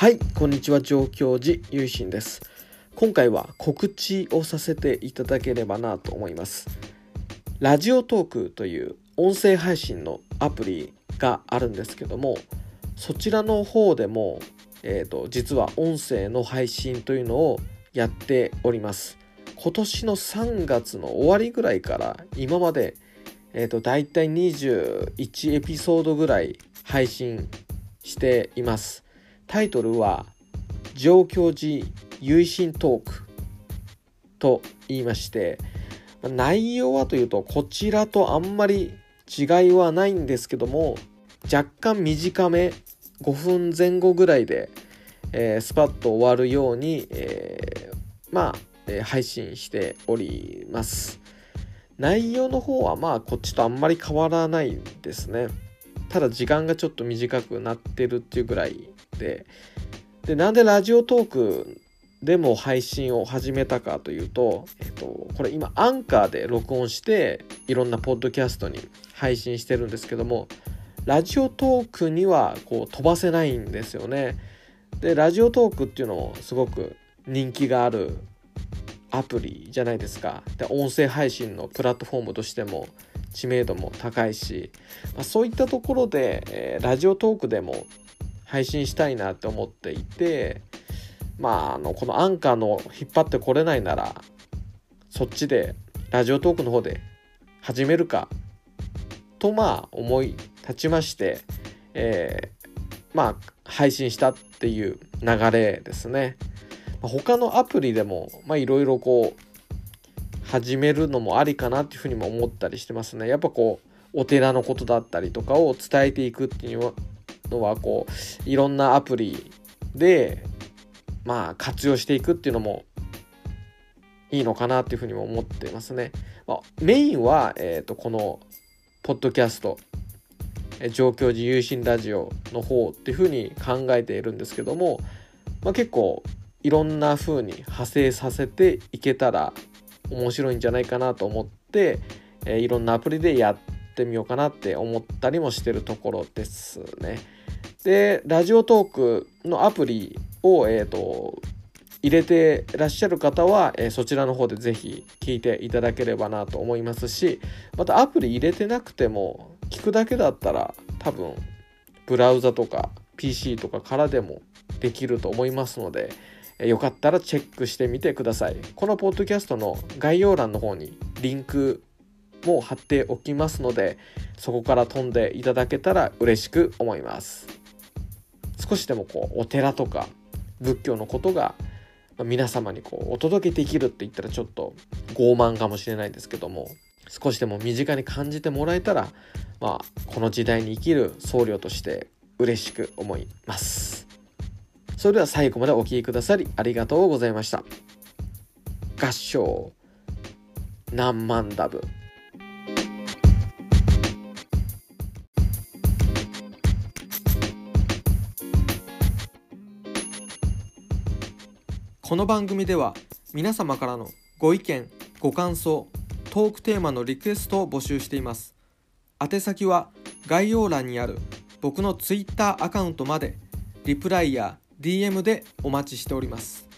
はい、こんにちは。上京寺ゆいしんです。今回は告知をさせていただければなと思います。ラジオトークという音声配信のアプリがあるんですけども、そちらの方でも、実は音声の配信というのをやっております。今年の3月の終わりぐらいから今まで、だいたい21エピソードぐらい配信しています。タイトルは上京寺ゆいしんトークと言いまして、内容はというとこちらとあんまり違いはないんですけども、若干短め5分前後ぐらいで、スパッと終わるように、配信しております。内容の方はこっちとあんまり変わらないですね。ただ時間がちょっと短くなってるっていうぐらいで、なんでラジオトークでも配信を始めたかというと、これ今アンカーで録音していろんなポッドキャストに配信してるんですけども、ラジオトークにはこう飛ばせないんですよね。でラジオトークっていうのもすごく人気があるアプリじゃないですか。で音声配信のプラットフォームとしても知名度も高いし、そういったところで、ラジオトークでも配信したいなって思っていて、このアンカーの引っ張ってこれないなら、そっちでラジオトークの方で始めるかと思い立ちまして、配信したっていう流れですね。他のアプリでもいろいろこう始めるのもありかなっていうふうにも思ったりしてますね。やっぱこうお寺のことだったりとかを伝えていくっていうのはこういろんなアプリで活用していくっていうのもいいのかなっていうふうにも思っていますね。メインは、このポッドキャスト上京寺ゆいしんラジオの方っていうふうに考えているんですけども、結構いろんなふうに派生させていけたら面白いんじゃないかなと思って、いろんなアプリでやってみようかなって思ったりもしてるところですね。でラジオトークのアプリを、入れてらっしゃる方は、そちらの方でぜひ聞いていただければなと思いますし、またアプリ入れてなくても聞くだけだったら多分ブラウザとか PC とかからでもできると思いますので、よかったらチェックしてみてください。このポッドキャストの概要欄の方にリンクも貼っておきますので、そこから飛んでいただけたら嬉しく思います。少しでもこうお寺とか仏教のことが皆様にこうお届けできるって言ったらちょっと傲慢かもしれないんですけども、少しでも身近に感じてもらえたら、この時代に生きる僧侶として嬉しく思います。それでは最後までお聴きくださりありがとうございました。合唱何万ダブ。この番組では皆様からのご意見、ご感想、トークテーマのリクエストを募集しています。宛先は概要欄にある僕の Twitter アカウントまでリプライや DM でお待ちしております。